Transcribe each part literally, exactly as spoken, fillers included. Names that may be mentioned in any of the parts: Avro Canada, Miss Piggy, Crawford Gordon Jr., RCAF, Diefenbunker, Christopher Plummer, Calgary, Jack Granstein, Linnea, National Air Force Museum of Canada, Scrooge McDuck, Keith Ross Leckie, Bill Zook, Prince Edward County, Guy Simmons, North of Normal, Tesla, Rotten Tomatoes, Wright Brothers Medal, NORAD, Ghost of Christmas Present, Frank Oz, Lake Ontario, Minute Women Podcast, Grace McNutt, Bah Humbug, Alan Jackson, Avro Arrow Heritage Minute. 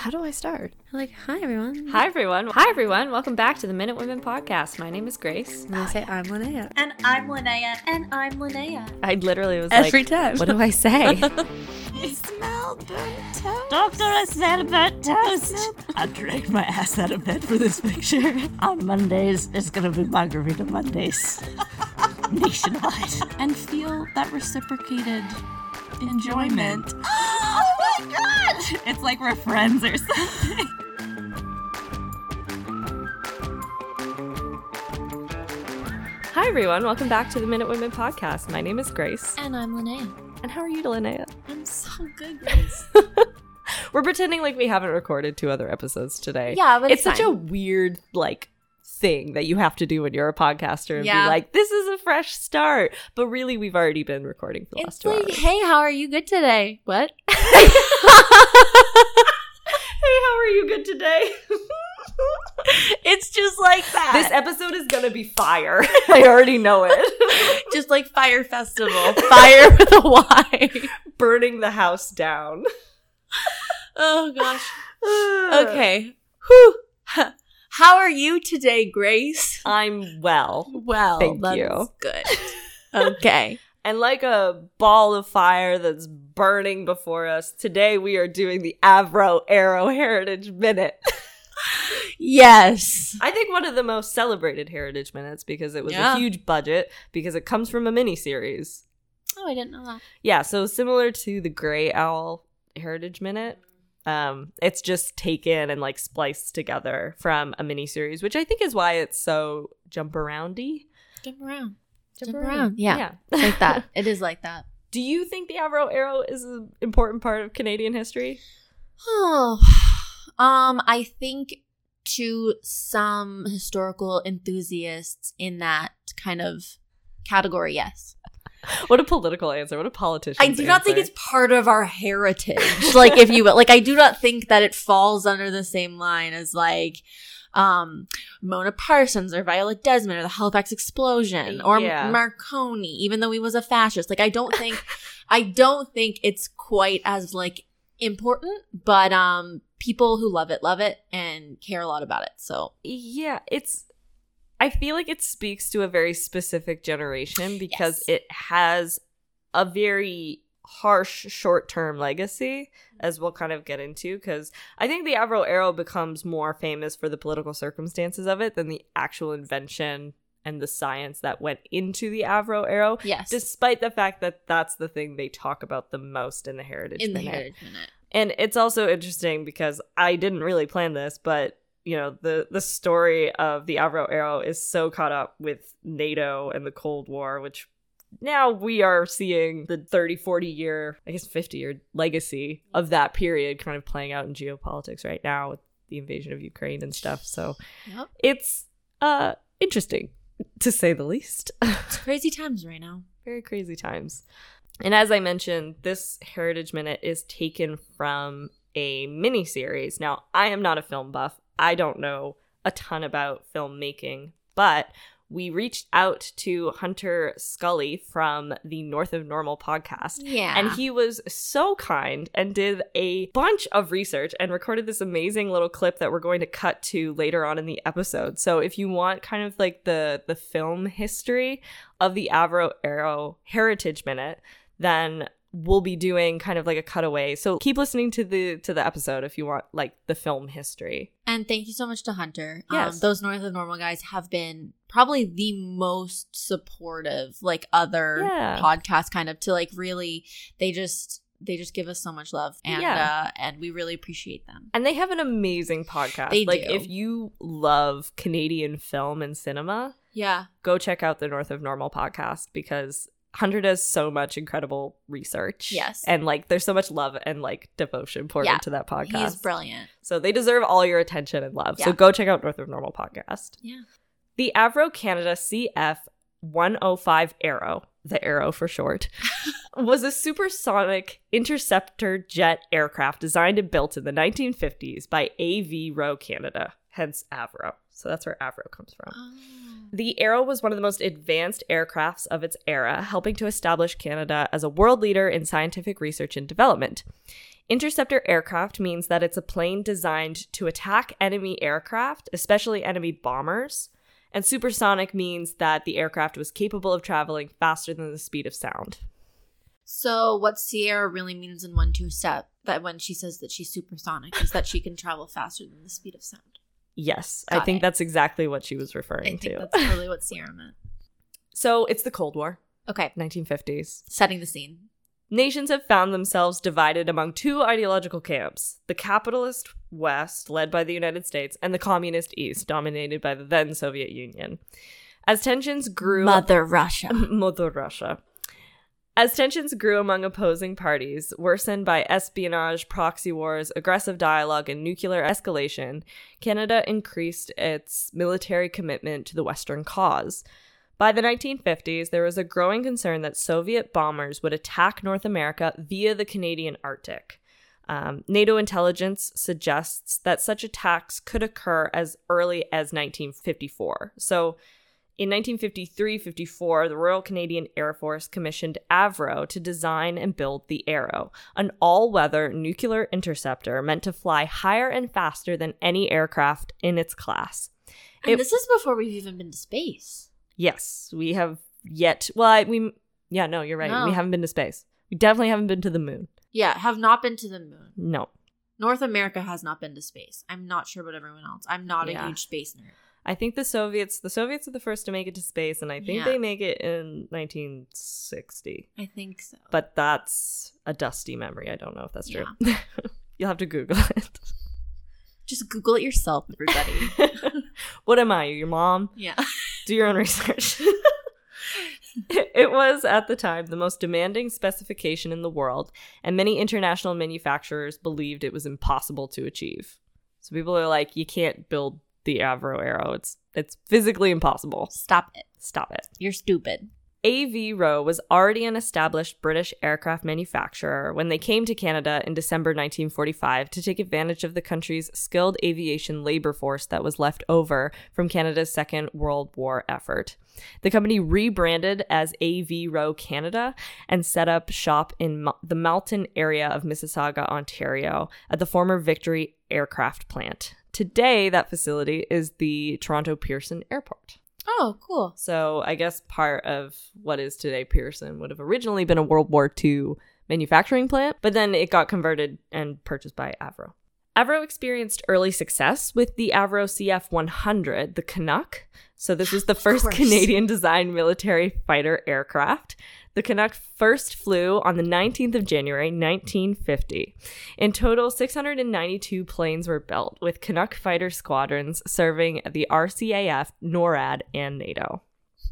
How do I start? Like, hi, everyone. Hi, everyone. Hi, everyone. Welcome back to the Minute Women Podcast. My name is Grace. And I say, I'm Linnea. And I'm Linnea. And I'm Linnea. I literally was Every like, time. What do I say? I smell burnt toast. Doctor, I smell burnt toast. I dragged my ass out of bed for this picture. On Mondays, it's going to be Margarita Mondays. Nationwide. And feel that reciprocated enjoyment. enjoyment. Oh my god! It's like we're friends or something. Hi everyone, welcome back to the Minute Women Podcast. My name is Grace. And I'm Linnea. And how are you, Linnea? I'm so good, Grace. We're pretending like we haven't recorded two other episodes today. Yeah, but it's, it's such a weird, like, thing that you have to do when you're a podcaster and yeah. be like, this is a fresh start, but really we've already been recording for the it's last two like, hours. Hey, how are you good today? What? Hey, how are you good today? It's just like that. This episode is gonna be fire. I already know it. Just like Fire Festival. Fire with a Y. Burning the house down. Oh gosh. Okay. Whew. How are you today, Grace? I'm well. Well, thank that's you. Good. Okay. And like a ball of fire that's burning before us, today we are doing the Avro Arrow Heritage Minute. Yes. I think one of the most celebrated Heritage Minutes because it was yeah. a huge budget because it comes from a miniseries. Oh, I didn't know that. Yeah, so similar to the Grey Owl Heritage Minute. Um, it's just taken and like spliced together from a miniseries, which I think is why it's so jump aroundy. Jump around. Jump, jump around. around. Yeah. yeah. It's like that. It is like that. Do you think the Avro Arrow is an important part of Canadian history? Oh, um, I think to some historical enthusiasts in that kind of category, yes. What a political answer. What a politician's answer. I do not answer. think it's part of our heritage, like, if you will. Like, I do not think that it falls under the same line as, like, um, Mona Parsons or Viola Desmond or the Halifax explosion or yeah. Marconi, even though he was a fascist. Like, I don't think – I don't think it's quite as, like, important, but um, people who love it love it and care a lot about it. So, yeah, it's – I feel like it speaks to a very specific generation because yes. it has a very harsh short-term legacy, as we'll kind of get into, because I think the Avro Arrow becomes more famous for the political circumstances of it than the actual invention and the science that went into the Avro Arrow, yes. despite the fact that that's the thing they talk about the most in the Heritage in Minute. In the Heritage Minute. And it's also interesting because I didn't really plan this, but you know, the, the story of the Avro Arrow is so caught up with NATO and the Cold War, which now we are seeing the thirty, forty year, I guess fifty year legacy of that period kind of playing out in geopolitics right now with the invasion of Ukraine and stuff. So yep. it's uh, interesting, to say the least. It's crazy times right now. Very crazy times. And as I mentioned, this Heritage Minute is taken from a miniseries. Now, I am not a film buff. I don't know a ton about filmmaking, but we reached out to Hunter Scholey from the North of Normal podcast. Yeah. And he was so kind and did a bunch of research and recorded this amazing little clip that we're going to cut to later on in the episode. So if you want kind of like the, the film history of the Avro Arrow Heritage Minute, then we'll be doing kind of like a cutaway. So keep listening to the to the episode if you want like the film history. And thank you so much to Hunter. Yes. Um, those North of Normal guys have been probably the most supportive, like other yeah. podcasts kind of to like really they just they just give us so much love and yeah. uh, and we really appreciate them. And they have an amazing podcast. They like do. If you love Canadian film and cinema, yeah. go check out the North of Normal podcast because Hunter does so much incredible research. Yes. And, like, there's so much love and, like, devotion poured yeah. into that podcast. He's brilliant. So they deserve all your attention and love. Yeah. So go check out North of Normal podcast. Yeah. The Avro Canada C F one oh five Arrow, the Arrow for short, was a supersonic interceptor jet aircraft designed and built in the nineteen fifties by A V Roe Canada, hence Avro. So that's where Avro comes from. Oh. The Arrow was one of the most advanced aircrafts of its era, helping to establish Canada as a world leader in scientific research and development. Interceptor aircraft means that it's a plane designed to attack enemy aircraft, especially enemy bombers, and supersonic means that the aircraft was capable of traveling faster than the speed of sound. So what Sierra really means in one two step, that when she says that she's supersonic, is that she can travel faster than the speed of sound. Yes, Got I think it. That's exactly what she was referring I think to. That's really what Sierra meant. So it's the Cold War. Okay. nineteen fifties. Setting the scene. Nations have found themselves divided among two ideological camps, the capitalist West, led by the United States, and the communist East, dominated by the then Soviet Union. As tensions grew... Mother Russia. Mother Russia. As tensions grew among opposing parties, worsened by espionage, proxy wars, aggressive dialogue, and nuclear escalation, Canada increased its military commitment to the Western cause. By the nineteen fifties, there was a growing concern that Soviet bombers would attack North America via the Canadian Arctic. Um, NATO intelligence suggests that such attacks could occur as early as nineteen fifty-four. So in nineteen fifty-three fifty-four, the Royal Canadian Air Force commissioned Avro to design and build the Arrow, an all-weather nuclear interceptor meant to fly higher and faster than any aircraft in its class. And it- this is before we've even been to space. Yes, we have yet. Well, I, we. Yeah, no, you're right. No. We haven't been to space. We definitely haven't been to the moon. Yeah, have not been to the moon. No. North America has not been to space. I'm not sure about everyone else. I'm not yeah. a huge space nerd. I think the Soviets, the Soviets are the first to make it to space, and I think yeah. they make it in nineteen sixty. I think so. But that's a dusty memory. I don't know if that's yeah. true. You'll have to Google it. Just Google it yourself, everybody. What am I, your mom? Yeah. Do your own research. It was, at the time, the most demanding specification in the world, and many international manufacturers believed it was impossible to achieve. So people are like, you can't build the Avro Arrow. It's it's physically impossible. Stop it. Stop it. You're stupid. A V Roe was already an established British aircraft manufacturer when they came to Canada in December nineteen forty-five to take advantage of the country's skilled aviation labor force that was left over from Canada's Second World War effort. The company rebranded as A V Roe Canada and set up shop in Ma- the Malton area of Mississauga, Ontario, at the former Victory Aircraft Plant. Today, that facility is the Toronto Pearson Airport. Oh, cool. So I guess part of what is today Pearson would have originally been a World War Two manufacturing plant, but then it got converted and purchased by Avro. Avro experienced early success with the Avro C F one hundred, the Canuck. So this was the first Canadian-designed military fighter aircraft. The Canuck first flew on the nineteenth of January, nineteen fifty. In total, six hundred ninety-two planes were built, with Canuck fighter squadrons serving the R C A F, NORAD, and NATO.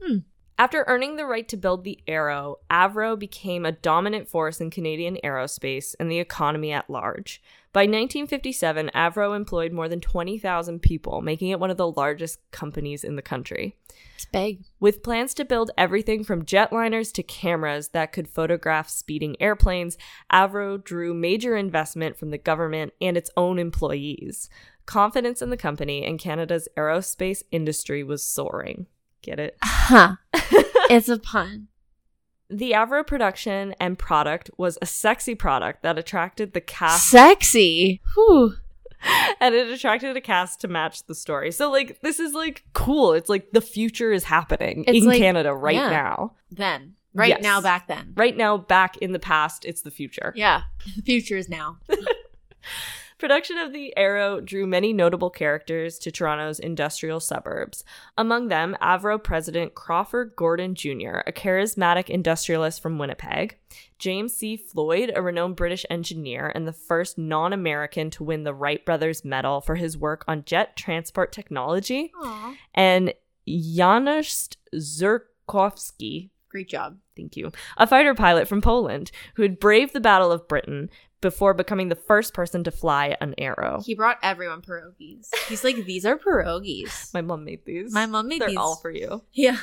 Hmm. After earning the right to build the Arrow, Avro became a dominant force in Canadian aerospace and the economy at large. By nineteen fifty-seven, Avro employed more than twenty thousand people, making it one of the largest companies in the country. It's big. With plans to build everything from jetliners to cameras that could photograph speeding airplanes, Avro drew major investment from the government and its own employees. Confidence in the company and Canada's aerospace industry was soaring. Get it? Huh. It's a pun. The Avro production and product was a sexy product that attracted the cast. Sexy? Whew. And it attracted a cast to match the story. So, like, this is, like, cool. It's, like, the future is happening it's in like, Canada right yeah. now. Then. Right yes. now, back then. Right now, back in the past, it's the future. Yeah. The future is now. Production of the Arrow drew many notable characters to Toronto's industrial suburbs. Among them, Avro President Crawford Gordon Junior, a charismatic industrialist from Winnipeg, James C. Floyd, a renowned British engineer and the first non-American to win the Wright Brothers Medal for his work on jet transport technology, Aww. and Janusz Zyrkowski. Great job. Thank you. A fighter pilot from Poland who had braved the Battle of Britain before becoming the first person to fly an Arrow. He brought everyone pierogies. He's like, these are pierogies. My mom made these. My mom made They're these. They're all for you. Yeah.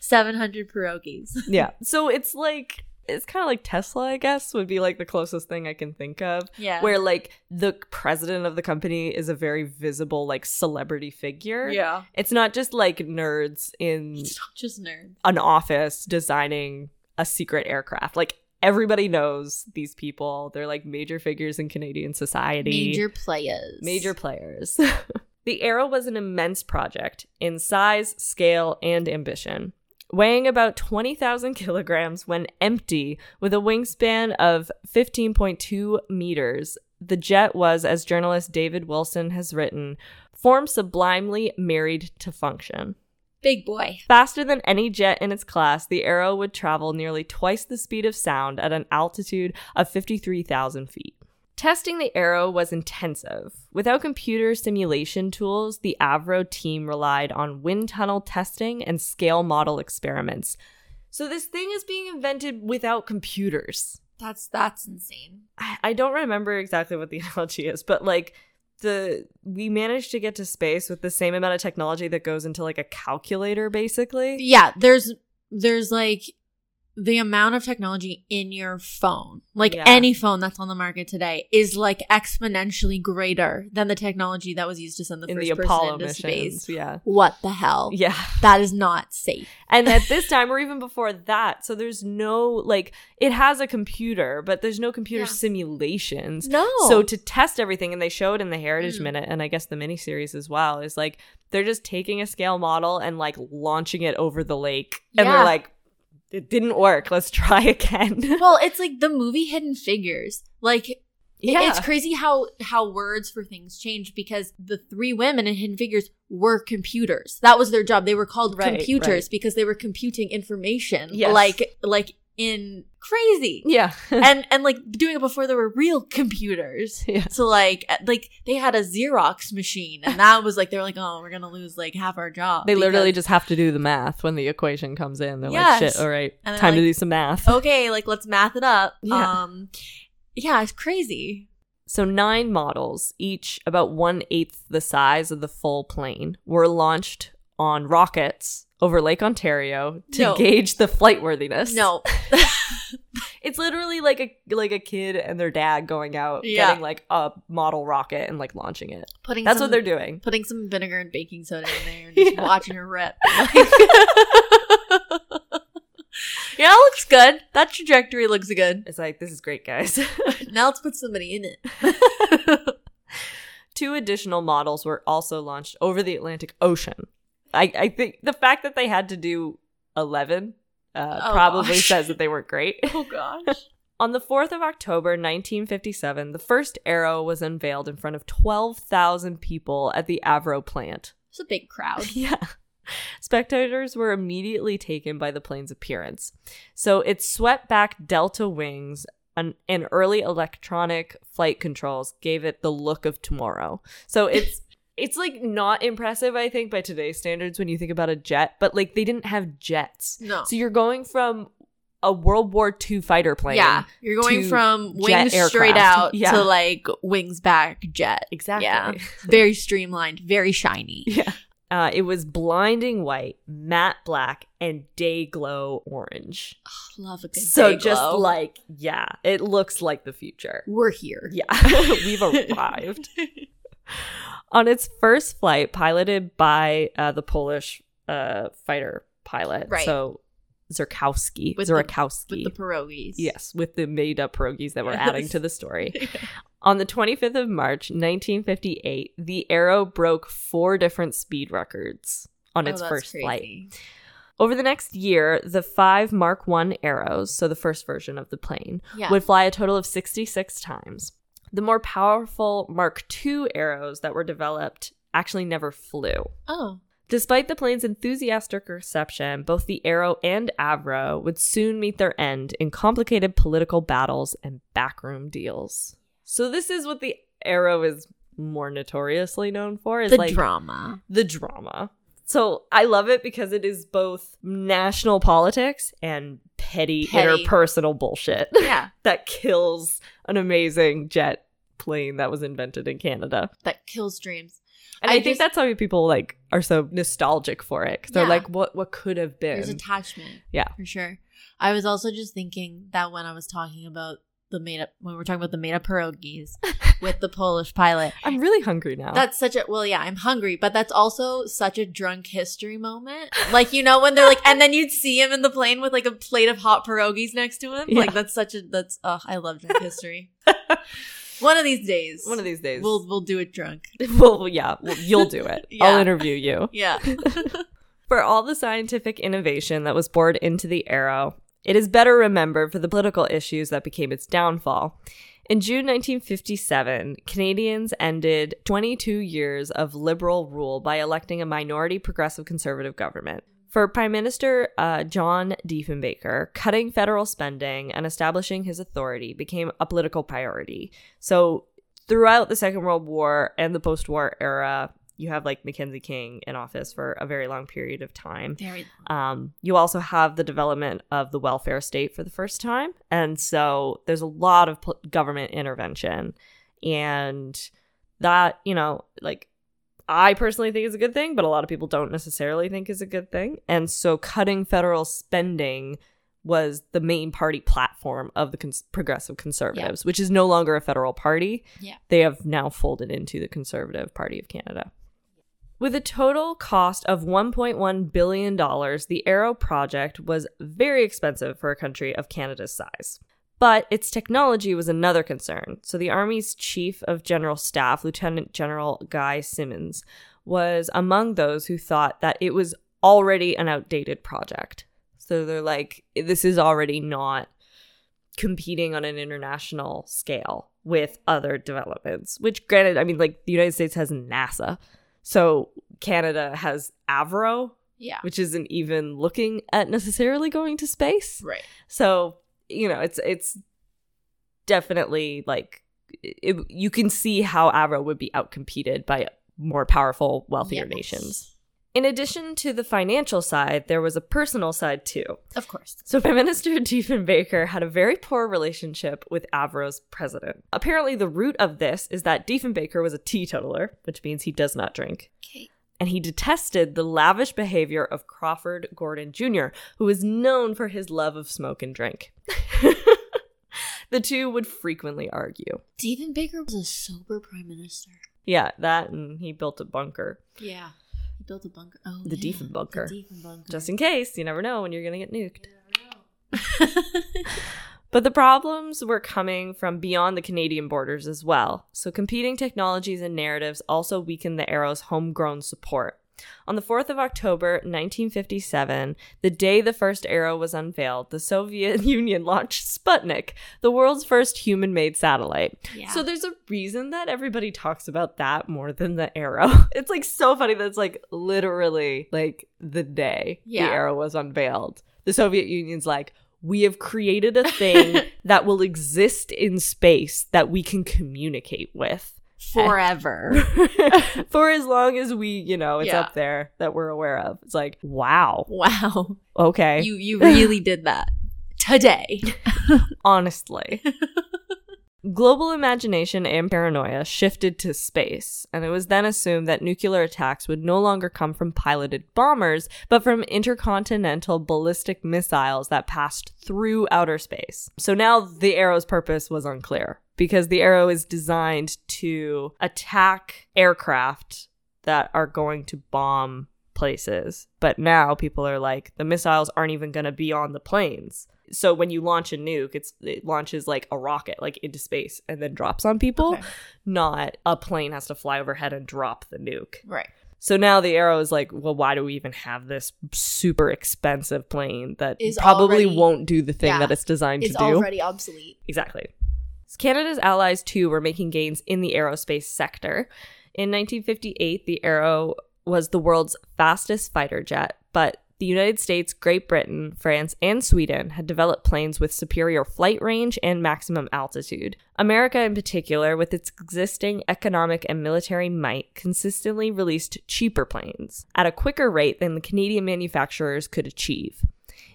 seven hundred pierogies. Yeah. So it's like, it's kind of like Tesla, I guess, would be like the closest thing I can think of. Yeah. Where like the president of the company is a very visible like celebrity figure. Yeah. It's not just like nerds in it's not just nerds. An office designing a secret aircraft. Like everybody knows these people. They're like major figures in Canadian society. Major players. Major players. The Arrow was an immense project in size, scale, and ambition, weighing about twenty thousand kilograms when empty, with a wingspan of fifteen point two meters. The jet was, as journalist David Wilson has written, form sublimely married to function. Big boy. Faster than any jet in its class, the Arrow would travel nearly twice the speed of sound at an altitude of fifty-three thousand feet. Testing the Arrow was intensive. Without computer simulation tools, the Avro team relied on wind tunnel testing and scale model experiments. So this thing is being invented without computers. That's that's insane. I, I don't remember exactly what the analogy is, but like the we managed to get to space with the same amount of technology that goes into like a calculator, basically. Yeah, there's there's like the amount of technology in your phone, like yeah. any phone that's on the market today, is like exponentially greater than the technology that was used to send the in first the person Apollo into missions. Space. Yeah. What the hell? Yeah. That is not safe. And at this time, or even before that, so there's no, like, it has a computer, but there's no computer yeah. simulations. No. So to test everything, and they showed in the Heritage mm. Minute, and I guess the miniseries as well, is like, they're just taking a scale model and like launching it over the lake. Yeah. And they're like, it didn't work. Let's try again. Well, it's like the movie Hidden Figures. Like, yeah. it's crazy how, how words for things change, because the three women in Hidden Figures were computers. That was their job. They were called right, computers right. because they were computing information. Yes. Like, like in crazy. Yeah. and, and like doing it before there were real computers. Yeah. So like, like they had a Xerox machine, and that was like, they were like, oh, we're going to lose like half our job. They because- literally just have to do the math when the equation comes in. They're yes. like, shit, all right, time like, to do some math. Okay. Like, let's math it up. Yeah. Um, yeah, it's crazy. So nine models, each about one eighth the size of the full plane, were launched on rockets over Lake Ontario to no. gauge the flight worthiness. No. It's literally like a like a kid and their dad going out yeah. getting like a model rocket and like launching it. Putting That's some, what they're doing. Putting some vinegar and baking soda in there and yeah. just watching her rip. Like, yeah, it looks good. That trajectory looks good. It's like, this is great, guys. Now let's put somebody in it. Two additional models were also launched over the Atlantic Ocean. I, I think the fact that they had to do eleven uh, oh, probably gosh. says that they weren't great. Oh, gosh. On the fourth of October, nineteen fifty-seven, the first Arrow was unveiled in front of twelve thousand people at the Avro plant. It's a big crowd. Yeah. Spectators were immediately taken by the plane's appearance. So it swept back delta wings, and an early electronic flight controls gave it the look of tomorrow. So it's... It's, like, not impressive, I think, by today's standards when you think about a jet. But, like, they didn't have jets. No. So you're going from a World War Two fighter plane. Yeah. You're going from wings straight out yeah. to, like, wings back jet. Exactly. Yeah. Very streamlined. Very shiny. Yeah. Uh, it was blinding white, matte black, and day glow orange. Oh, love a good so day glow. So just, like, yeah. It looks like the future. We're here. Yeah. We've arrived. On its first flight, piloted by uh, the Polish uh, fighter pilot, right. so Zyrkowski, with Zyrkowski. The, with the pierogies. Yes, with the made-up pierogies that we're yes. adding to the story. yeah. On the twenty-fifth of March, nineteen fifty-eight, the Arrow broke four different speed records on oh, its first crazy. flight. Over the next year, the five Mark one Arrows, so the first version of the plane, yeah. would fly a total of sixty-six times. The more powerful Mark two Arrows that were developed actually never flew. Oh. Despite the plane's enthusiastic reception, both the Arrow and Avro would soon meet their end in complicated political battles and backroom deals. So this is what the Arrow is more notoriously known for. Is the like drama. The drama. So I love it because it is both national politics and petty, petty. interpersonal bullshit yeah. that kills an amazing jet plane that was invented in Canada. That kills dreams. And I, I just, think that's why people like are so nostalgic for it. Because yeah. they're like, what what could have been? There's attachment. Yeah. For sure. I was also just thinking that when I was talking about the made up, when we were talking about the made up pierogies, with the Polish pilot. I'm really hungry now. That's such a, well, yeah, I'm hungry, but that's also such a drunk history moment. Like, you know, when they're like, and then you'd see him in the plane with like a plate of hot pierogies next to him. Yeah. Like, that's such a, that's, oh, I love drunk history. One of these days. One of these days. We'll we'll do it drunk. Well, yeah. Well, you'll do it. Yeah. I'll interview you. Yeah. For all the scientific innovation that was poured into the Arrow, it is better remembered for the political issues that became its downfall. In June nineteen fifty-seven, Canadians ended twenty-two years of liberal rule by electing a minority Progressive Conservative government. For Prime Minister uh, John Diefenbaker, cutting federal spending and establishing his authority became a political priority. So throughout the Second World War and the post-war era, you have like Mackenzie King in office for a very long period of time. Very long. Um, you also have the development of the welfare state for the first time. And so there's a lot of po- government intervention. And that, you know, like I personally think is a good thing, but a lot of people don't necessarily think is a good thing. And so cutting federal spending was the main party platform of the cons- Progressive Conservatives, yeah. which is no longer a federal party. Yeah. They have now folded into the Conservative Party of Canada. With a total cost of one point one billion dollars, the Arrow project was very expensive for a country of Canada's size. But its technology was another concern. So the Army's Chief of General Staff, Lieutenant General Guy Simmons, was among those who thought that it was already an outdated project. So they're like, this is already not competing on an international scale with other developments, which granted, I mean, like the United States has NASA. So Canada has Avro, yeah, which isn't even looking at necessarily going to space. Right. So, you know, it's it's definitely like it, you can see how Avro would be outcompeted by more powerful, wealthier yes. nations. In addition to the financial side, there was a personal side too. Of course. So Prime Minister Diefenbaker had a very poor relationship with Avro's president. Apparently, the root of this is that Diefenbaker was a teetotaler, which means he does not drink. Okay. And he detested the lavish behavior of Crawford Gordon Junior, who is known for his love of smoke and drink. The two would frequently argue. Diefenbaker was a sober prime minister. Yeah, that and he built a bunker. Yeah. Built a bunker. Oh, the yeah, Diefenbaker. The Diefenbaker. Just in case. You never know when you're going to get nuked. You never know. But the problems were coming from beyond the Canadian borders as well. So competing technologies and narratives also weakened the Arrow's homegrown support. On the fourth of October, nineteen fifty-seven, the day the first Arrow was unveiled, the Soviet Union launched Sputnik, the world's first human-made satellite. Yeah. So there's a reason that everybody talks about that more than the Arrow. It's like so funny that it's like literally like the day yeah. the Arrow was unveiled. The Soviet Union's like, we have created a thing that will exist in space that we can communicate with. Forever. For as long as we, you know, it's yeah. up there that we're aware of. It's like, wow. Wow. Okay. You you really did that. Today. Honestly. Global imagination and paranoia shifted to space, and it was then assumed that nuclear attacks would no longer come from piloted bombers, but from intercontinental ballistic missiles that passed through outer space. So now the Arrow's purpose was unclear, because the Arrow is designed to attack aircraft that are going to bomb places. But now people are like, the missiles aren't even going to be on the planes. So when you launch a nuke, it's it launches like a rocket like into space and then drops on people. Okay. Not a plane has to fly overhead and drop the nuke. Right. So now the Arrow is like, well, why do we even have this super expensive plane that is probably already, won't do the thing yeah, that it's designed to do? It's already obsolete. Exactly. Canada's allies, too, were making gains in the aerospace sector. In nineteen fifty-eight, the Arrow was the world's fastest fighter jet, but the United States, Great Britain, France, and Sweden had developed planes with superior flight range and maximum altitude. America, in particular, with its existing economic and military might, consistently released cheaper planes at a quicker rate than the Canadian manufacturers could achieve.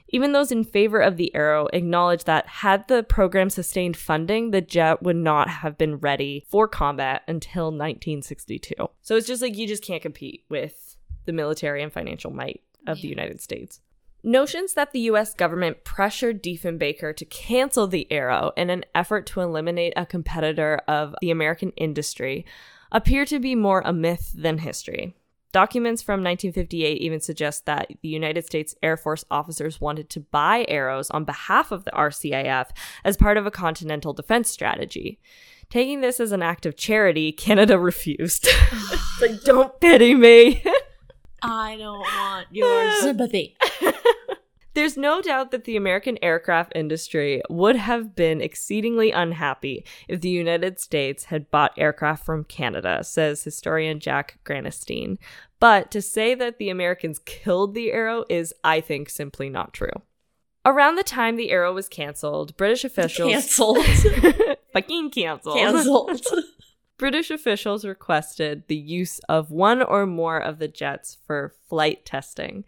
Even those in favor of the Arrow acknowledged that had the program sustained funding, the jet would not have been ready for combat until nineteen sixty-two. So it's just like you just can't compete with the military and financial might of yeah. the United States. Notions that the U S government pressured Diefenbaker to cancel the Arrow in an effort to eliminate a competitor of the American industry appear to be more a myth than history. Documents from nineteen fifty-eight even suggest that the United States Air Force officers wanted to buy arrows on behalf of the R C A F as part of a continental defense strategy. Taking this as an act of charity, Canada refused. It's like, don't pity me. I don't want your sympathy. There's no doubt that the American aircraft industry would have been exceedingly unhappy if the United States had bought aircraft from Canada, says historian Jack Granstein. But to say that the Americans killed the Arrow is, I think, simply not true. Around the time the Arrow was canceled, British officials... Canceled. Fucking canceled. Canceled. British officials requested the use of one or more of the jets for flight testing.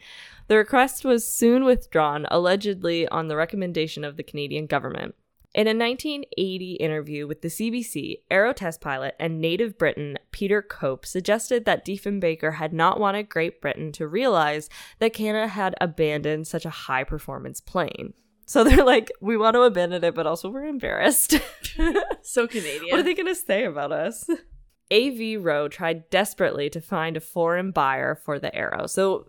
The request was soon withdrawn, allegedly on the recommendation of the Canadian government. In a nineteen eighty interview with the C B C, Arrow test pilot and native Briton Peter Cope suggested that Diefenbaker had not wanted Great Britain to realize that Canada had abandoned such a high-performance plane. So they're like, we want to abandon it, but also we're embarrassed. So Canadian. What are they going to say about us? A V. Roe tried desperately to find a foreign buyer for the Arrow. So,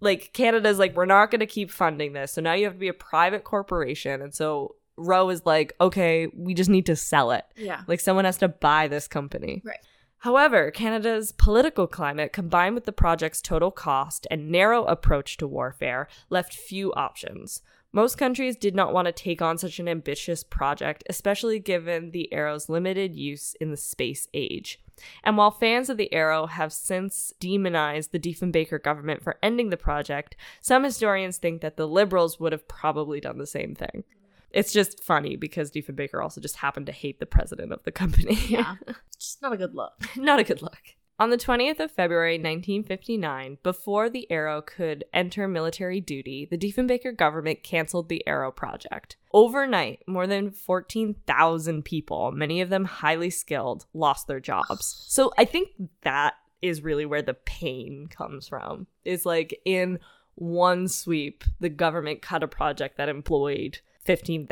like, Canada's like, we're not going to keep funding this. So now you have to be a private corporation. And so Roe is like, okay, we just need to sell it. Yeah. Like, someone has to buy this company. Right. However, Canada's political climate, combined with the project's total cost and narrow approach to warfare, left few options. Most countries did not want to take on such an ambitious project, especially given the Arrow's limited use in the space age. And while fans of the Arrow have since demonized the Diefenbaker government for ending the project, some historians think that the Liberals would have probably done the same thing. It's just funny because Diefenbaker also just happened to hate the president of the company. Yeah, just not a good look. Not a good look. On the twentieth of February nineteen fifty-nine, before the Arrow could enter military duty, the Diefenbaker government canceled the Arrow project. Overnight, more than fourteen thousand people, many of them highly skilled, lost their jobs. So I think that is really where the pain comes from. It's like, in one sweep, the government cut a project that employed fourteen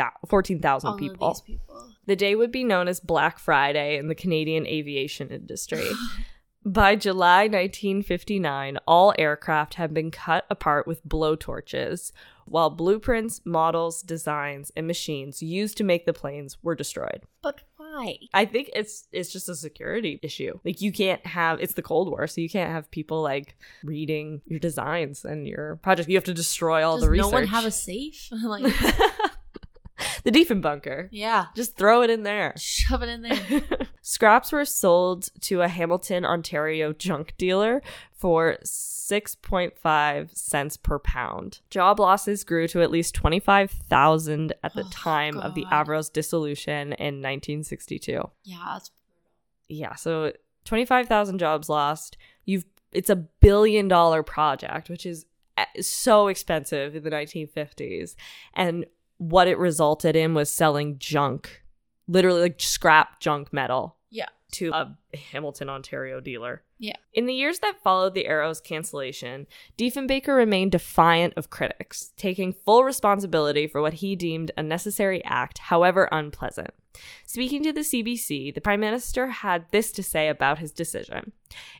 thousand people. people. The day would be known as Black Friday in the Canadian aviation industry. By July nineteen fifty-nine, all aircraft had been cut apart with blowtorches, while blueprints, models, designs, and machines used to make the planes were destroyed. But why? I think it's it's just a security issue. Like, you can't have... It's the Cold War, so you can't have people, like, reading your designs and your project. You have to destroy all Does the research. Does no one have a safe? Like... The Diefenbunker. Yeah. Just throw it in there. Shove it in there. Scraps were sold to a Hamilton, Ontario junk dealer for six point five cents per pound. Job losses grew to at least twenty-five thousand at the oh, time God. of the Avro's dissolution in nineteen sixty-two. Yeah. That's... Yeah. So twenty-five thousand jobs lost. You've It's a billion dollar project, which is so expensive in the nineteen fifties. And what it resulted in was selling junk, literally like scrap junk metal, yeah, to a Hamilton, Ontario dealer. Yeah. In the years that followed the Arrow's cancellation, Diefenbaker remained defiant of critics, taking full responsibility for what he deemed a necessary act, however unpleasant. Speaking to the C B C, the Prime Minister had this to say about his decision.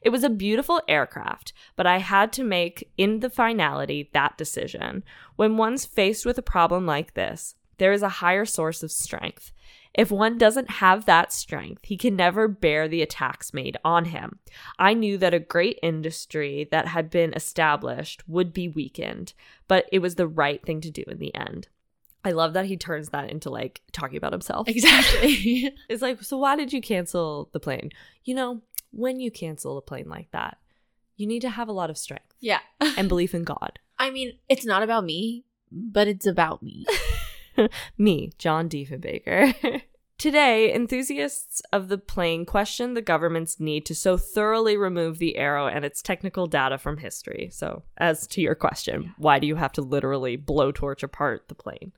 It was a beautiful aircraft, but I had to make, in the finality, that decision. When one's faced with a problem like this, there is a higher source of strength. If one doesn't have that strength, he can never bear the attacks made on him. I knew that a great industry that had been established would be weakened, but it was the right thing to do in the end. I love that he turns that into, like, talking about himself. Exactly. It's like, so why did you cancel the plane? You know, when you cancel a plane like that, you need to have a lot of strength. Yeah. And belief in God. I mean, it's not about me, but it's about me. Me, John Diefenbaker. Today, enthusiasts of the plane question the government's need to so thoroughly remove the Arrow and its technical data from history. So, as to your question, yeah. Why do you have to literally blowtorch apart the plane?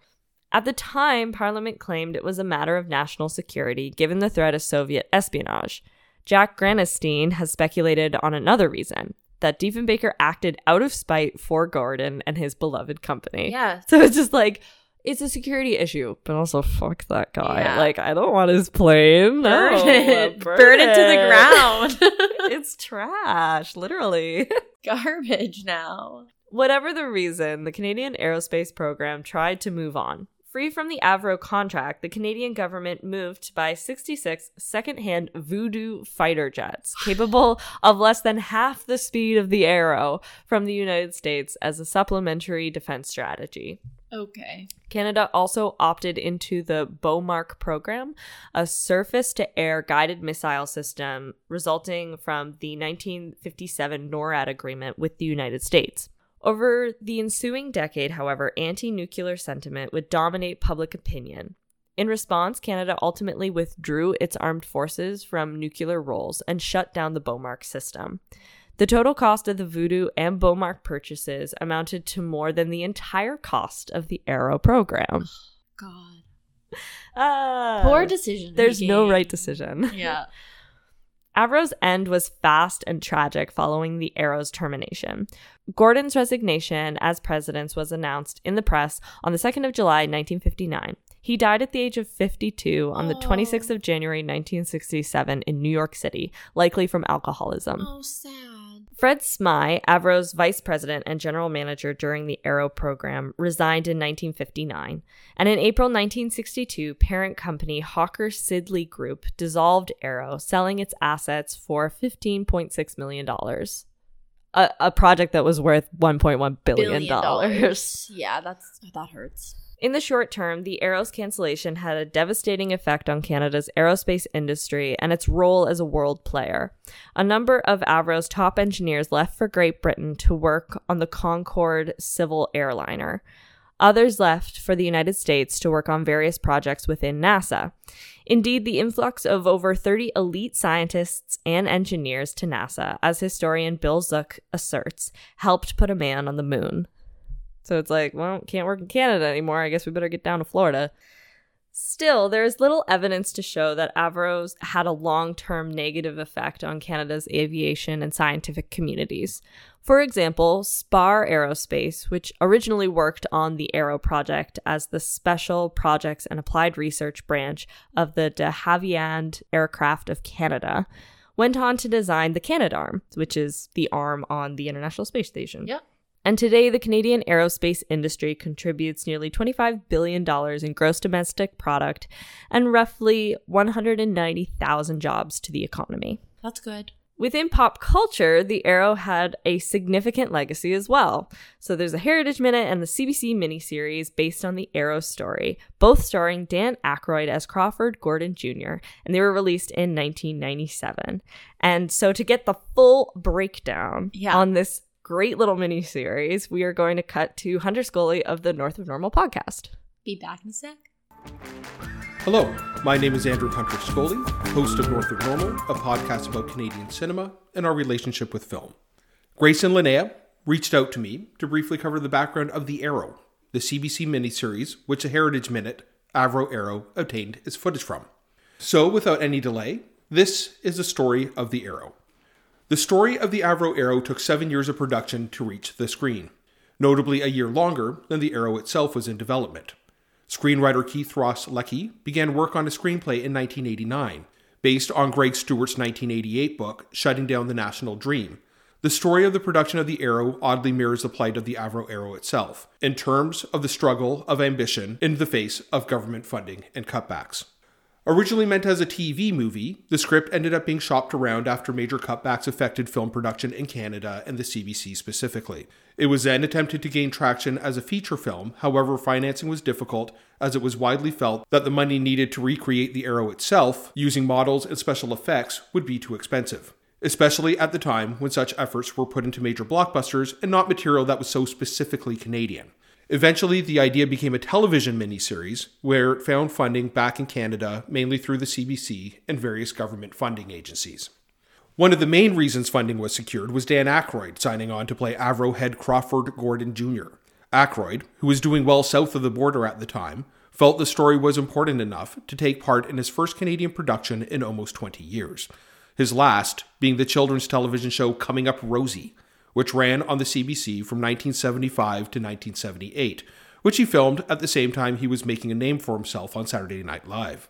At the time, Parliament claimed it was a matter of national security, given the threat of Soviet espionage. Jack Granstein has speculated on another reason. that Diefenbaker acted out of spite for Gordon and his beloved company. Yeah. So it's just like, it's a security issue, but also fuck that guy. Yeah. Like, I don't want his plane. Burn no, it. Burn, burn it. it to the ground. It's trash, literally. Garbage now. Whatever the reason, the Canadian aerospace program tried to move on. Free from the Avro contract, the Canadian government moved to buy sixty-six second-hand Voodoo fighter jets capable of less than half the speed of the Arrow from the United States as a supplementary defense strategy. Okay. Canada also opted into the BOMARC program, a surface-to-air guided missile system resulting from the nineteen fifty-seven NORAD agreement with the United States. Over the ensuing decade, however, anti-nuclear sentiment would dominate public opinion. In response, Canada ultimately withdrew its armed forces from nuclear roles and shut down the BOMARC system. The total cost of the Voodoo and BOMARC purchases amounted to more than the entire cost of the Arrow program. Oh, God. Uh, Poor decision. There's making. No right decision. Yeah. Avro's end was fast and tragic following the Arrow's termination. Gordon's resignation as president was announced in the press on the second of July, nineteen fifty-nine. He died at the age of fifty-two on oh. the twenty-sixth of January, nineteen sixty-seven in New York City, likely from alcoholism. Oh, sad. Fred Smyth, Avro's vice president and general manager during the Arrow program, resigned in nineteen fifty-nine. And in April nineteen sixty-two, parent company Hawker Siddeley Group dissolved Arrow, selling its assets for fifteen point six million dollars. A, a project that was worth one point one billion dollars. Dollars. Yeah, that's that hurts. In the short term, the Arrow's cancellation had a devastating effect on Canada's aerospace industry and its role as a world player. A number of Avro's top engineers left for Great Britain to work on the Concorde civil airliner. Others left for the United States to work on various projects within NASA. Indeed, the influx of over thirty elite scientists and engineers to NASA, as historian Bill Zook asserts, helped put a man on the moon. So it's like, well, can't work in Canada anymore. I guess we better get down to Florida. Still, there is little evidence to show that Avro's had a long-term negative effect on Canada's aviation and scientific communities. For example, SPAR Aerospace, which originally worked on the Arrow project as the Special Projects and Applied Research branch of the de Havilland Aircraft of Canada, went on to design the Canadarm, which is the arm on the International Space Station. Yep. And today, the Canadian aerospace industry contributes nearly twenty-five billion dollars in gross domestic product and roughly one hundred ninety thousand jobs to the economy. That's good. Within pop culture, the Arrow had a significant legacy as well. So there's a Heritage Minute and the C B C miniseries based on the Arrow story, both starring Dan Aykroyd as Crawford Gordon Junior, and they were released in nineteen ninety-seven. And so to get the full breakdown yeah. on this great little mini series, we are going to cut to Hunter Scholey of the North of Normal podcast. Be back in a sec. Hello, my name is Andrew Hunter Scholey, host of North of Normal, a podcast about Canadian cinema and our relationship with film. Grace and Linnea reached out to me to briefly cover the background of The Arrow, the C B C miniseries, which the Heritage Minute, Avro Arrow, obtained its footage from. So, without any delay, this is the story of The Arrow. The story of the Avro Arrow took seven years of production to reach the screen, notably a year longer than the Arrow itself was in development. Screenwriter Keith Ross Leckie began work on a screenplay in nineteen eighty-nine, based on Greg Stewart's nineteen eighty-eight book, Shutting Down the National Dream. The story of the production of the Arrow oddly mirrors the plight of the Avro Arrow itself, in terms of the struggle of ambition in the face of government funding and cutbacks. Originally meant as a T V movie, the script ended up being shopped around after major cutbacks affected film production in Canada and the C B C specifically. It was then attempted to gain traction as a feature film, however financing was difficult as it was widely felt that the money needed to recreate the Arrow itself, using models and special effects, would be too expensive. Especially at the time when such efforts were put into major blockbusters and not material that was so specifically Canadian. Eventually, the idea became a television miniseries where it found funding back in Canada, mainly through the C B C and various government funding agencies. One of the main reasons funding was secured was Dan Aykroyd signing on to play Avro head Crawford Gordon Junior Aykroyd, who was doing well south of the border at the time, felt the story was important enough to take part in his first Canadian production in almost twenty years. His last being the children's television show Coming Up Rosie, which ran on the C B C from nineteen seventy-five to nineteen seventy-eight, which he filmed at the same time he was making a name for himself on Saturday Night Live.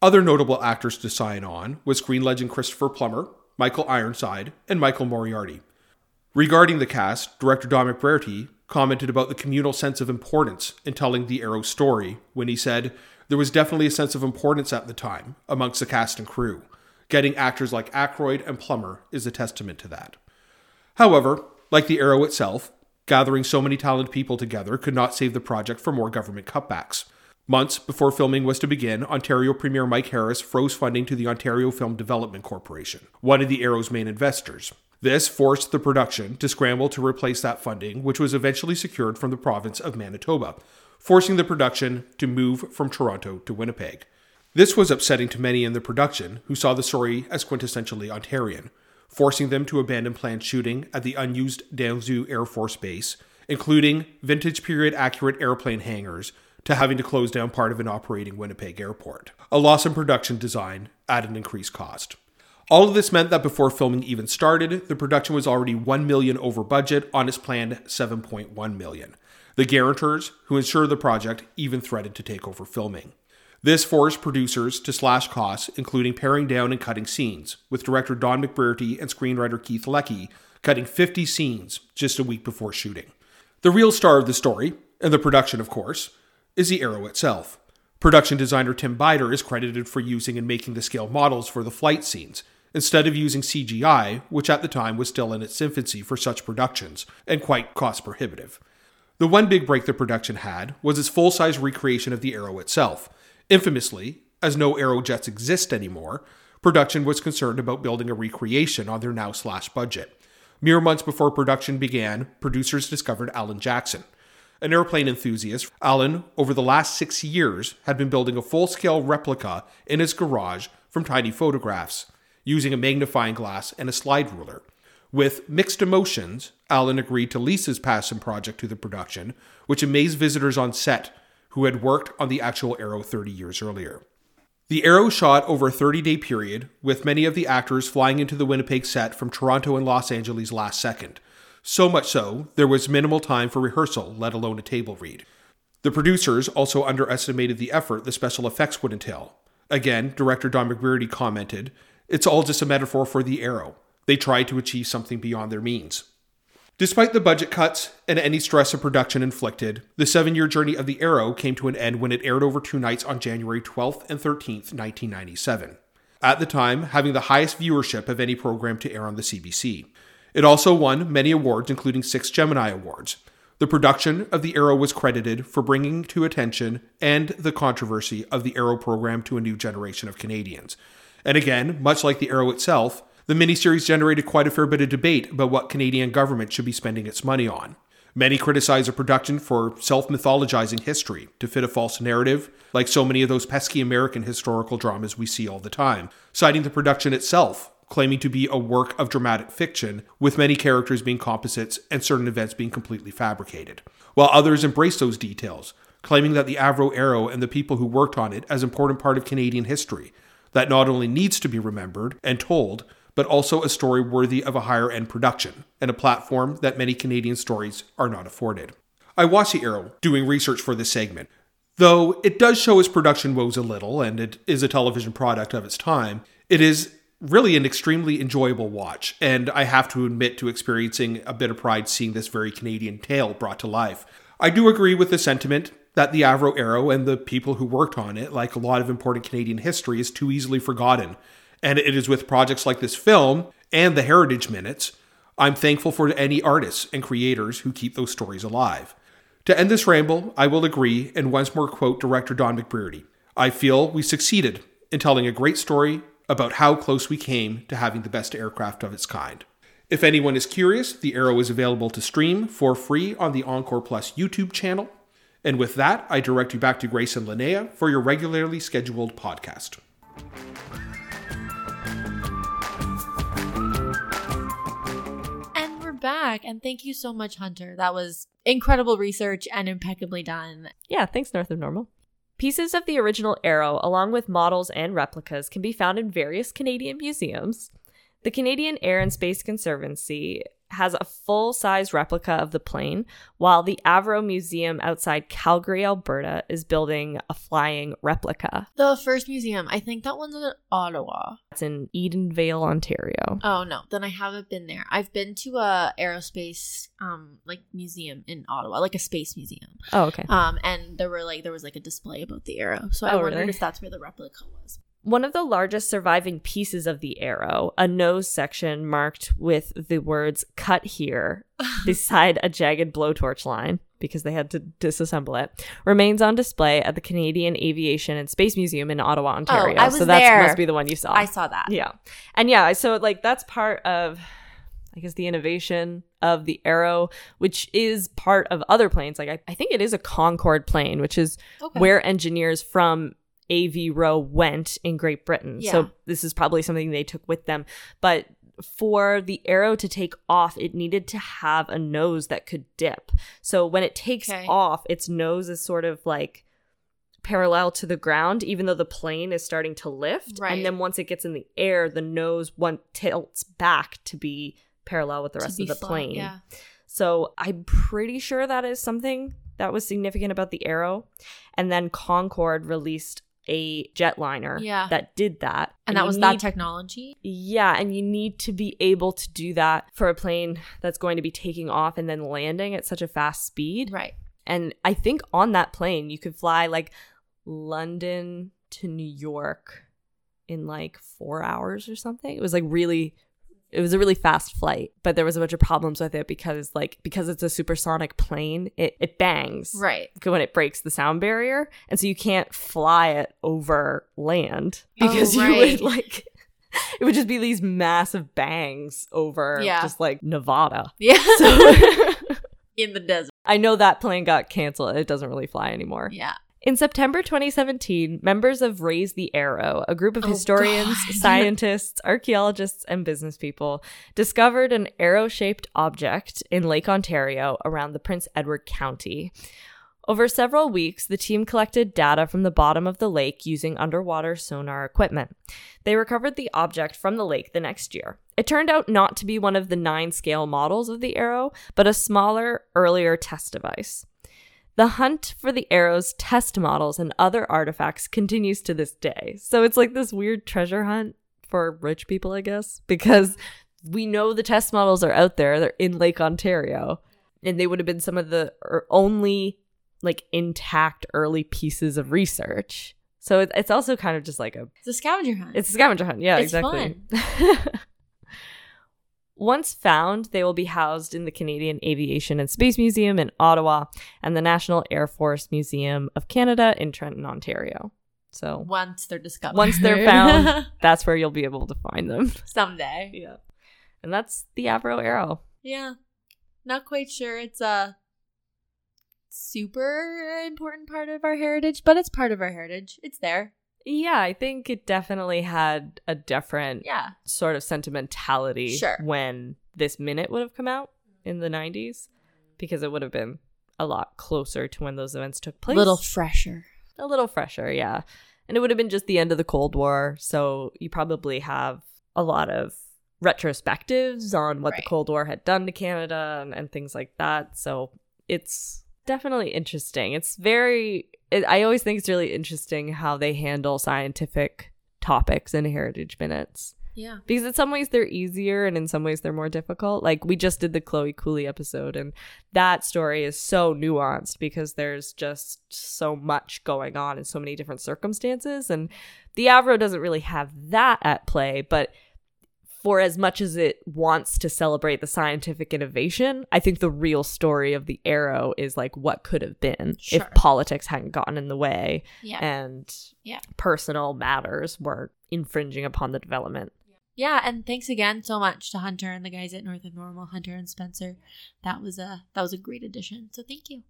Other notable actors to sign on was screen legend Christopher Plummer, Michael Ironside, and Michael Moriarty. Regarding the cast, director Don McBrearty commented about the communal sense of importance in telling the Arrow story when he said, "There was definitely a sense of importance at the time amongst the cast and crew. Getting actors like Aykroyd and Plummer is a testament to that." However, like the Arrow itself, gathering so many talented people together could not save the project from more government cutbacks. Months before filming was to begin, Ontario Premier Mike Harris froze funding to the Ontario Film Development Corporation, one of the Arrow's main investors. This forced the production to scramble to replace that funding, which was eventually secured from the province of Manitoba, forcing the production to move from Toronto to Winnipeg. This was upsetting to many in the production, who saw the story as quintessentially Ontarian, forcing them to abandon planned shooting at the unused Danzou Air Force Base, including vintage period-accurate airplane hangars, to having to close down part of an operating Winnipeg airport, a loss in production design at an increased cost. All of this meant that before filming even started, the production was already one million dollars over budget on its planned seven point one million dollars. The guarantors who ensured the project even threatened to take over filming. This forced producers to slash costs, including paring down and cutting scenes, with director Don McBrearty and screenwriter Keith Leckie cutting fifty scenes just a week before shooting. The real star of the story, and the production of course, is the Arrow itself. Production designer Tim Bider is credited for using and making the scale models for the flight scenes, instead of using C G I, which at the time was still in its infancy for such productions, and quite cost prohibitive. The one big break the production had was its full-size recreation of the Arrow itself. Infamously, as no Arrow jets exist anymore, production was concerned about building a recreation on their now-slash budget. Mere months before production began, producers discovered Alan Jackson, an airplane enthusiast. Alan, over the last six years, had been building a full-scale replica in his garage from tiny photographs, using a magnifying glass and a slide ruler. With mixed emotions, Alan agreed to lease his passion project to the production, which amazed visitors on set who had worked on the actual Arrow thirty years earlier. The Arrow shot over a thirty-day period, with many of the actors flying into the Winnipeg set from Toronto and Los Angeles last second. So much so, there was minimal time for rehearsal, let alone a table read. The producers also underestimated the effort the special effects would entail. Again, director Don McBrearty commented, "It's all just a metaphor for the Arrow. They tried to achieve something beyond their means." Despite the budget cuts and any stress of production inflicted, the seven-year journey of the Arrow came to an end when it aired over two nights on January twelfth and thirteenth, nineteen ninety-seven. At the time, having the highest viewership of any program to air on the C B C. It also won many awards, including six Gemini Awards. The production of the Arrow was credited for bringing to attention and the controversy of the Arrow program to a new generation of Canadians. And again, much like the Arrow itself, the miniseries generated quite a fair bit of debate about what Canadian government should be spending its money on. Many criticized the production for self-mythologizing history to fit a false narrative, like so many of those pesky American historical dramas we see all the time, citing the production itself claiming to be a work of dramatic fiction, with many characters being composites and certain events being completely fabricated, while others embraced those details, claiming that the Avro Arrow and the people who worked on it as an important part of Canadian history, that not only needs to be remembered and told, but also a story worthy of a higher-end production, and a platform that many Canadian stories are not afforded. I watched the Arrow doing research for this segment. Though it does show its production woes a little, and it is a television product of its time, it is really an extremely enjoyable watch, and I have to admit to experiencing a bit of pride seeing this very Canadian tale brought to life. I do agree with the sentiment that the Avro Arrow and the people who worked on it, like a lot of important Canadian history, is too easily forgotten, and it is with projects like this film and the Heritage Minutes, I'm thankful for any artists and creators who keep those stories alive. To end this ramble, I will agree and once more quote director Don McBrearty, "I feel we succeeded in telling a great story about how close we came to having the best aircraft of its kind." If anyone is curious, the Arrow is available to stream for free on the Encore Plus YouTube channel. And with that, I direct you back to Grace and Linnea for your regularly scheduled podcast. And we're back. And thank you so much, Hunter. That was incredible research and impeccably done. Yeah, thanks, North of Normal. Pieces of the original Arrow, along with models and replicas, can be found in various Canadian museums. The Canadian Air and Space Conservancy has a full-size replica of the plane, while the Avro Museum outside Calgary, Alberta, is building a flying replica. The first museum, I think that one's in Ottawa. It's in Edenvale, Ontario. Oh, no. Then I haven't been there. I've been to a aerospace, um, like, museum in Ottawa, like a space museum. Oh, okay. Um, and there were, like, there was, like, a display about the Arrow, so oh, I wondered really? if that's where the replica was. One of the largest surviving pieces of the Arrow, a nose section marked with the words "cut here" beside a jagged blowtorch line, because they had to disassemble it, remains on display at the Canadian Aviation and Space Museum in Ottawa, Ontario. Oh, I was so that there. must be the one you saw. I saw that. Yeah. And yeah, so like that's part of, I guess, the innovation of the Arrow, which is part of other planes. Like I, I think it is a Concorde plane, which is okay. where engineers from A V. Roe went in Great Britain. Yeah. So this is probably something they took with them. But for the Arrow to take off, it needed to have a nose that could dip. So when it takes okay. off, its nose is sort of like parallel to the ground, even though the plane is starting to lift. Right. And then once it gets in the air, the nose one tilts back to be parallel with the rest of the flat, plane. Yeah. So I'm pretty sure that is something that was significant about the Arrow. And then Concorde released a jetliner yeah. that did that. And, and that was need, that technology? Yeah, and you need to be able to do that for a plane that's going to be taking off and then landing at such a fast speed. Right. And I think on that plane, you could fly like London to New York in like four hours or something. It was like really... It was a really fast flight, but there was a bunch of problems with it because like because it's a supersonic plane, it, it bangs. Right. When it breaks the sound barrier. And so you can't fly it over land because oh, right. you would like it would just be these massive bangs over yeah. just like Nevada. Yeah. So, in the desert. I know that plane got canceled. It doesn't really fly anymore. Yeah. In September twenty seventeen, members of Raise the Arrow, a group of oh, historians, God. scientists, archaeologists, and business people, discovered an arrow-shaped object in Lake Ontario around the Prince Edward County. Over several weeks, the team collected data from the bottom of the lake using underwater sonar equipment. They recovered the object from the lake the next year. It turned out not to be one of the nine scale models of the Arrow, but a smaller, earlier test device. The hunt for the Arrow's test models and other artifacts continues to this day. So it's like this weird treasure hunt for rich people, I guess, because we know the test models are out there. They're in Lake Ontario, and they would have been some of the only like intact early pieces of research. So it's also kind of just like a... It's a scavenger hunt. It's a scavenger hunt. Yeah, it's exactly. It's fun. Once found, they will be housed in the Canadian Aviation and Space Museum in Ottawa and the National Air Force Museum of Canada in Trenton, Ontario. So once they're discovered. Once they're found, that's where you'll be able to find them. Someday. Yeah. And that's the Avro Arrow. Yeah. Not quite sure it's a super important part of our heritage, but it's part of our heritage. It's there. Yeah, I think it definitely had a different yeah. sort of sentimentality sure. when this minute would have come out in the nineties, because it would have been a lot closer to when those events took place. A little fresher. A little fresher, yeah. And it would have been just the end of the Cold War, so you probably have a lot of retrospectives on what right. the Cold War had done to Canada and, and things like that. So it's definitely interesting. It's very... I always think it's really interesting how they handle scientific topics in Heritage Minutes. Yeah. Because in some ways they're easier and in some ways they're more difficult. Like we just did the Chloe Cooley episode, and that story is so nuanced because there's just so much going on in so many different circumstances. And the Avro doesn't really have that at play, but for as much as it wants to celebrate the scientific innovation, I think the real story of the Arrow is like what could have been sure. if politics hadn't gotten in the way yeah. and yeah. personal matters were infringing upon the development. Yeah, and thanks again so much to Hunter and the guys at North of Normal, Hunter and Spencer. That was a that was a great addition. So thank you.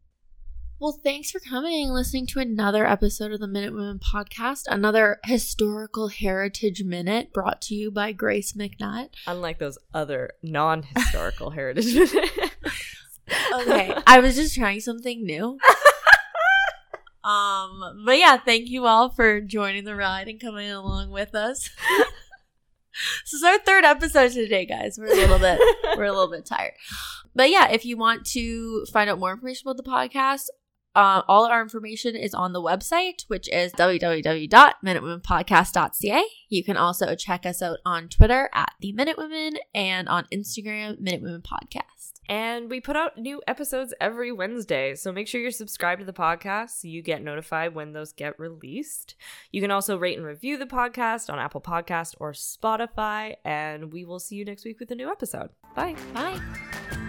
Well, thanks for coming and listening to another episode of the Minute Women Podcast, another historical heritage minute brought to you by Grace McNutt. Unlike those other non-historical heritage minutes. Okay, I was just trying something new. Um, but yeah, thank you all for joining the ride and coming along with us. This is our third episode today, guys. We're a little bit we're a little bit tired. But yeah, if you want to find out more information about the podcast, uh, all our information is on the website, which is w w w dot minute women podcast dot c a. You can also check us out on Twitter at The Minute Women and on Instagram, Minute Women Podcast. And we put out new episodes every Wednesday, so make sure you're subscribed to the podcast so you get notified when those get released. You can also rate and review the podcast on Apple Podcasts or Spotify, and we will see you next week with a new episode. Bye. Bye.